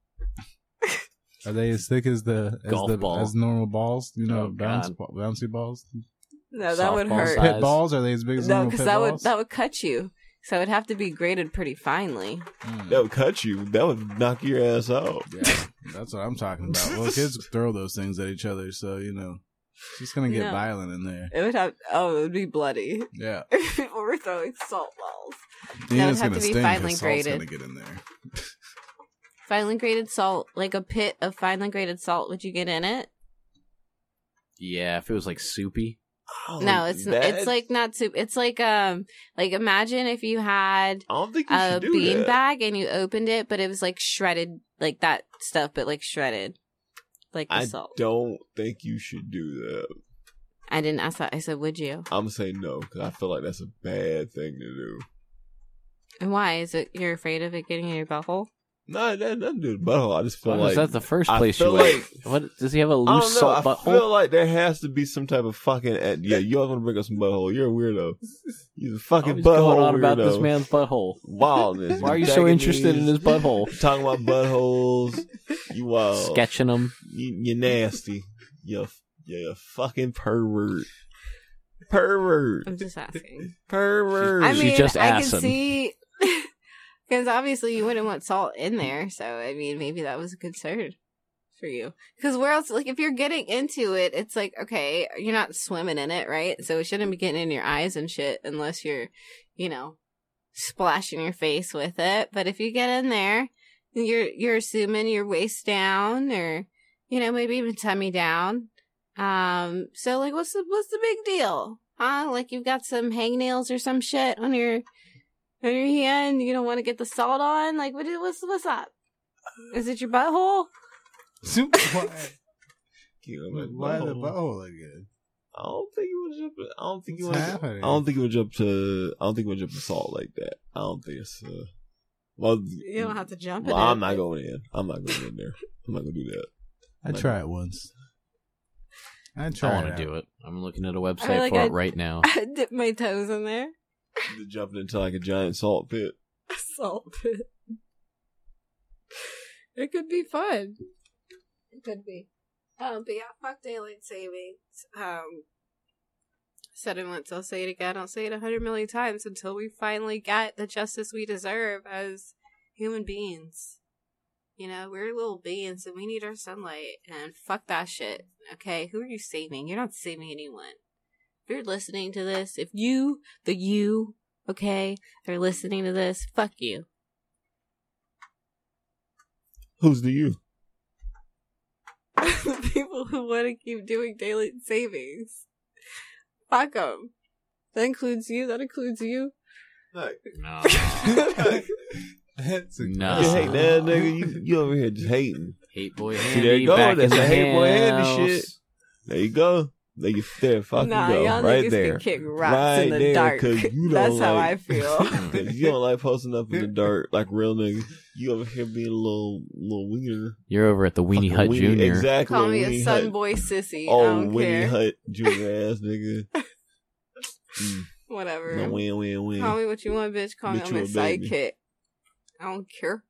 Are they as thick as the normal balls? You know, bouncy balls. No, that would hurt. Pit balls, are they as big as normal pit balls? No, because that would cut you. So it would have to be grated pretty finely. That would cut you. That would knock your ass out. Yeah, that's what I'm talking about. Well, kids throw those things at each other, so, you know, it's just going to get violent in there. It would have. Oh, it would be bloody. Yeah. We're throwing salt balls. That would have to be finely grated. Going to get in there. Finely grated salt, like a pit of finely grated salt, would you get in it? Yeah, if it was like soupy. Oh, no, it's like not soup. It's like imagine if you had a bean bag and you opened it, but it was like shredded, like that stuff, but like shredded, like the salt. I don't think you should do that. I didn't ask that. I said, would you? I'm gonna say no because I feel like that's a bad thing to do. And why is it? You're afraid of it getting in your butthole? No, that doesn't do the butthole. I just feel like... that's the first place you went. Like, what, does he have a loose salt butthole? I feel like there has to be some type of fucking... yeah, you always want to bring up some butthole. You're a weirdo. You're a fucking butthole going on weirdo. About this man's butthole. Wildness. Why are you so interested in his butthole? Talking about buttholes. You wild. Sketching them. You're nasty. You're a fucking pervert. Pervert. I'm just asking. Pervert. I mean, just I can see... Because obviously you wouldn't want salt in there, so I mean maybe that was a concern for you. Because where else? Like if you're getting into it, it's like okay, you're not swimming in it, right? So it shouldn't be getting in your eyes and shit unless you're, you know, splashing your face with it. But if you get in there, you're assuming your waist down or you know maybe even tummy down. So like what's the big deal? Huh? Like you've got some hangnails or some shit on your. On your hand, you don't want to get the salt on? Like, what's up? Is it your butthole? Why the butthole again? I don't think you would jump. I don't think you would jump to salt like that. I don't think it's. Well, you don't have to jump. Well, I'm not going in. I'm not going in there. I'm not going to do that. I try it once. I want to do it. I'm looking at a website for it right now. I dip my toes in there. Jumping into like a giant salt pit. A salt pit. It could be fun. It could be. But yeah, fuck daylight savings. Said it once, I'll say it again. I'll say it 100 million times until we finally get the justice we deserve as human beings. You know, we're little beings and we need our sunlight. And fuck that shit. Okay, who are you saving? You're not saving anyone. If you're listening to this, if you, okay, are listening to this, fuck you. Who's the you? The people who want to keep doing daylight savings. Fuck them. That includes you. Like, no. That's no. You hate that nigga. You over here just hating. Hate boy handy. See, there you go. That's a hate boy handy shit. There you go. Like there, fucking go y'all right there, kick rocks right in the dark. That's how I feel. You don't like posting up in the dark like real nigga. You over here being a little wiener. You're over at the Weenie Hut Junior. Exactly. Call me a sun boy sissy. Oh, I don't care. Weenie Hut Junior ass nigga. Whatever. No, win. Call me what you want, bitch. Call me. I'm a sidekick. I don't care.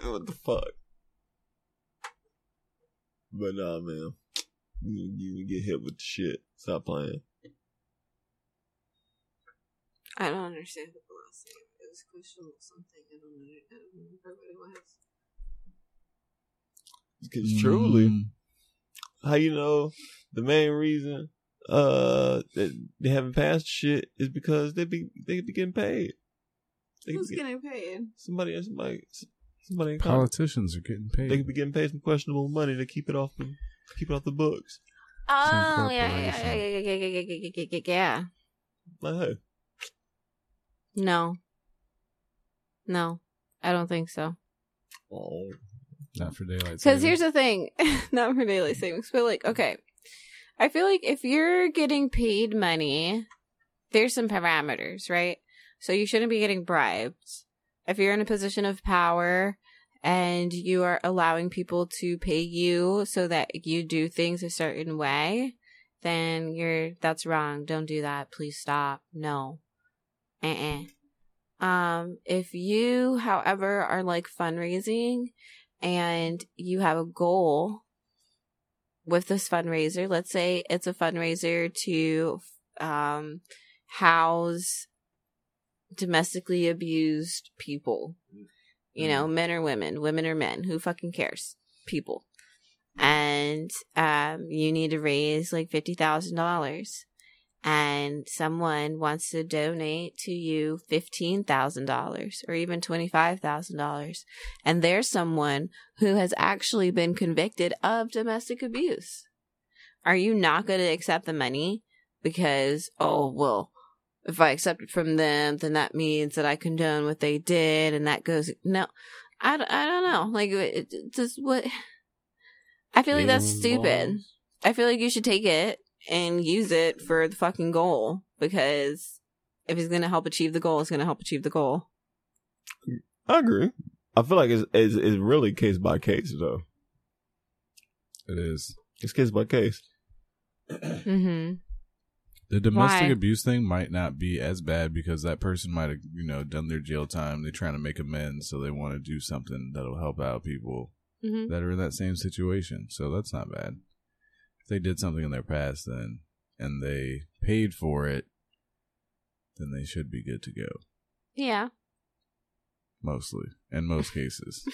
What the fuck? But nah, man, you get hit with the shit. Stop playing. I don't understand what the last name. It was questionable something. I don't remember what it was. Because truly, how you know the main reason that they haven't passed shit is because they be getting paid. Who's getting paid? Somebody. Politicians are getting paid. They could be getting paid some questionable money to keep it off the books. Oh yeah. Like who? No, I don't think so. Oh, not for daylight savings. Because here's the thing, not for daylight savings, but like, okay, I feel like if you're getting paid money, there's some parameters, right? So you shouldn't be getting bribed. If you're in a position of power and you are allowing people to pay you so that you do things a certain way, then that's wrong. Don't do that. Please stop. No. If you, however, are like fundraising and you have a goal with this fundraiser, let's say it's a fundraiser to house domestically abused people, you know, men or women or men, who fucking cares, people. And you need to raise like $50,000, and someone wants to donate to you $15,000 or even $25,000, and they're someone who has actually been convicted of domestic abuse. Are you not going to accept the money because, oh, well, if I accept it from them, then that means that I condone what they did, and that goes... No, I don't know. Like, it just what... I feel like that's stupid. I feel like you should take it and use it for the fucking goal, because if it's going to help achieve the goal, it's going to help achieve the goal. I agree. I feel like it's really case by case, though. It is. It's case by case. Mm-hmm. The domestic abuse thing might not be as bad because that person might have, you know, done their jail time. They're trying to make amends, so they want to do something that'll help out people that are in that same situation. So that's not bad. If they did something in their past then and they paid for it, then they should be good to go. Yeah. Mostly. In most cases.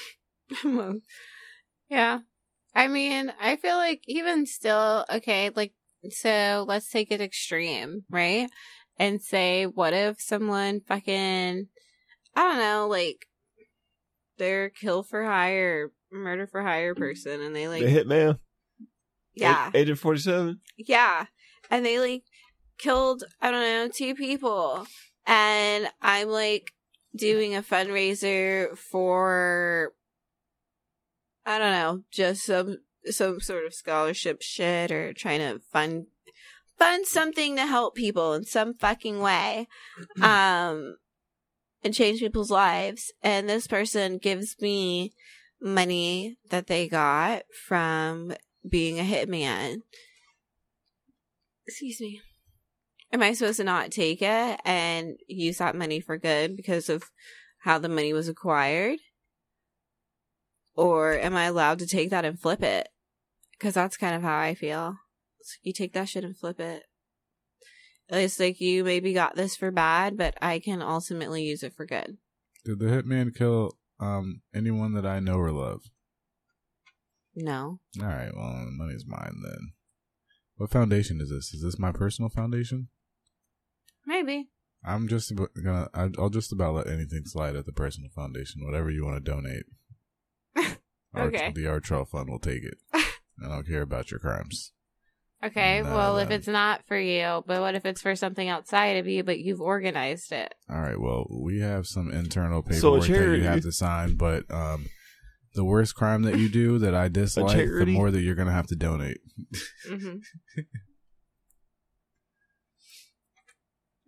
Yeah. I mean, I feel like even still, okay, like, so let's take it extreme, right? And say, what if someone fucking, I don't know, like, they're kill for hire, murder for hire person, and they like the hitman, yeah, Agent 47, yeah, and they like killed, I don't know, 2 people, and I'm like doing a fundraiser for, I don't know, just some sort of scholarship shit, or trying to fund something to help people in some fucking way, and change people's lives. And this person gives me money that they got from being a hitman. Excuse me. Am I supposed to not take it and use that money for good because of how the money was acquired? Or am I allowed to take that and flip it? Because that's kind of how I feel. So you take that shit and flip it. It's like, you maybe got this for bad, but I can ultimately use it for good. Did the hitman kill anyone that I know or love? No. All right, well, the money's mine then. What foundation is this? Is this my personal foundation? Maybe. I'll just about let anything slide at the personal foundation. Whatever you want to donate. Okay. The Artrell Fund will take it. I don't care about your crimes. Okay, well, if it's not for you, but what if it's for something outside of you, but you've organized it? All right, well, we have some internal paperwork that you have to sign, but the worse crime that you do that I dislike, the more that you're going to have to donate.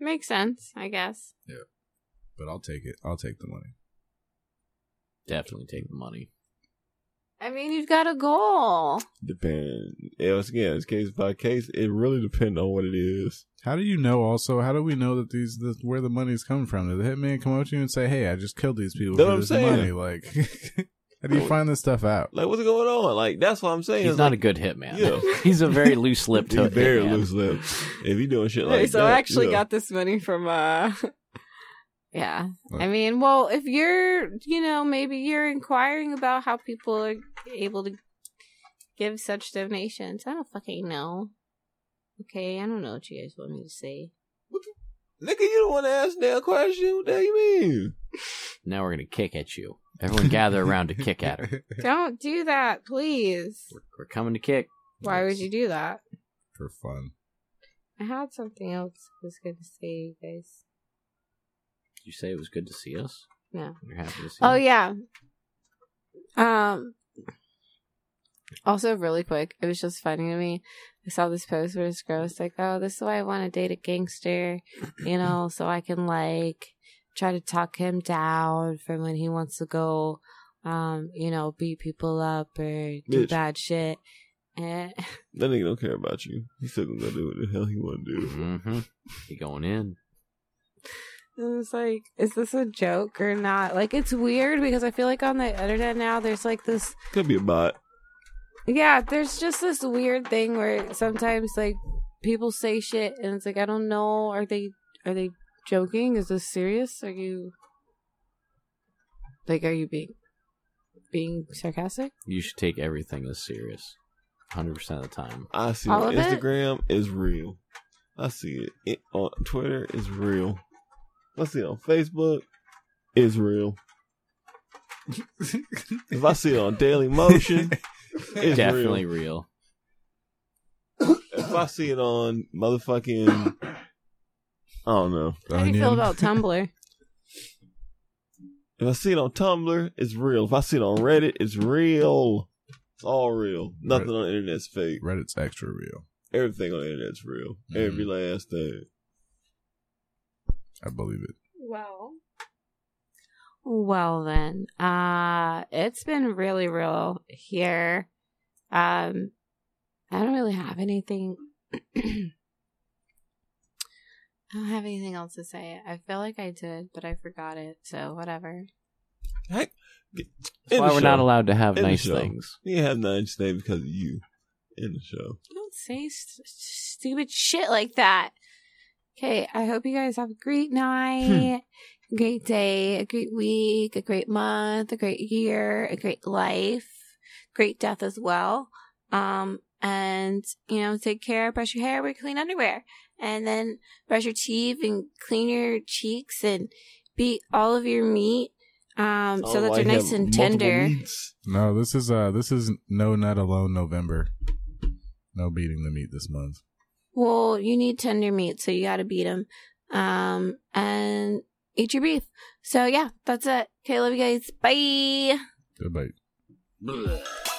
Makes sense, I guess. Yeah, but I'll take it. I'll take the money. Definitely take the money. I mean, you've got a goal. Depend. It's case by case. It really depends on what it is. How do you know? Also, how do we know that where the money's coming from? Did the hitman come up to you and say, "Hey, I just killed these people for this money"? Like, how do you find this stuff out? Like, what's going on? Like, that's what I'm saying. He's not a good hitman. Yeah. He's a very loose-lipped hitman. Very loose-lipped. If you doing shit like that. So I actually got this money from. Yeah. I mean, well, if you're, you know, maybe you're inquiring about how people are able to give such donations. I don't fucking know. Okay, I don't know what you guys want me to say. Nigga, you don't want to ask that question. What the hell you mean? Now we're going to kick at you. Everyone gather around to kick at her. Don't do that, please. We're coming to kick. Why would you do that? For fun. I had something else I was going to say, you guys. You say it was good to see us? Yeah. You're happy to see us? Yeah. Also, really quick, it was just funny to me. I saw this post where this girl was like, oh, this is why I want to date a gangster, you know, so I can, like, try to talk him down from when he wants to go, you know, beat people up or do bad shit. And that nigga don't care about you. He's still gonna do what the hell he wanna do. Mm-hmm. He going in. And it's like, is this a joke or not? Like, it's weird because I feel like on the internet now, there's like this. Could be a bot. Yeah, there's just this weird thing where sometimes like people say shit and it's like, I don't know, are they joking? Is this serious? Are you like, being sarcastic? You should take everything as serious. 100% of the time. I see all it. Instagram is real. I see it. It on Twitter is real. I see it on Facebook is real. If I see it on Daily Motion, it's definitely real. If I see it on motherfucking, I don't know. How do you feel about Tumblr? If I see it on Tumblr, it's real. If I see it on Reddit, it's real. It's all real. Nothing on the internet's fake. Reddit's extra real. Everything on the internet's real. Mm-hmm. Every last thing. I believe it. Well then, it's been really real here. I don't really have anything. I don't have anything else to say. I feel like I did, but I forgot it. So whatever. Hey. That's why we're not allowed to have nice things. You have nice things because of you in the show. Don't say stupid shit like that. Okay, I hope you guys have a great night, a great day, a great week, a great month, a great year, a great life, great death as well. And, you know, take care, brush your hair, wear clean underwear, and then brush your teeth and clean your cheeks and beat all of your meat. So that they're nice and tender. No, this is No Nut Alone November. No beating the meat this month. Well, you need tender meat, so you got to beat them. And eat your beef. So yeah, that's it. Okay, love you guys. Bye. Goodbye.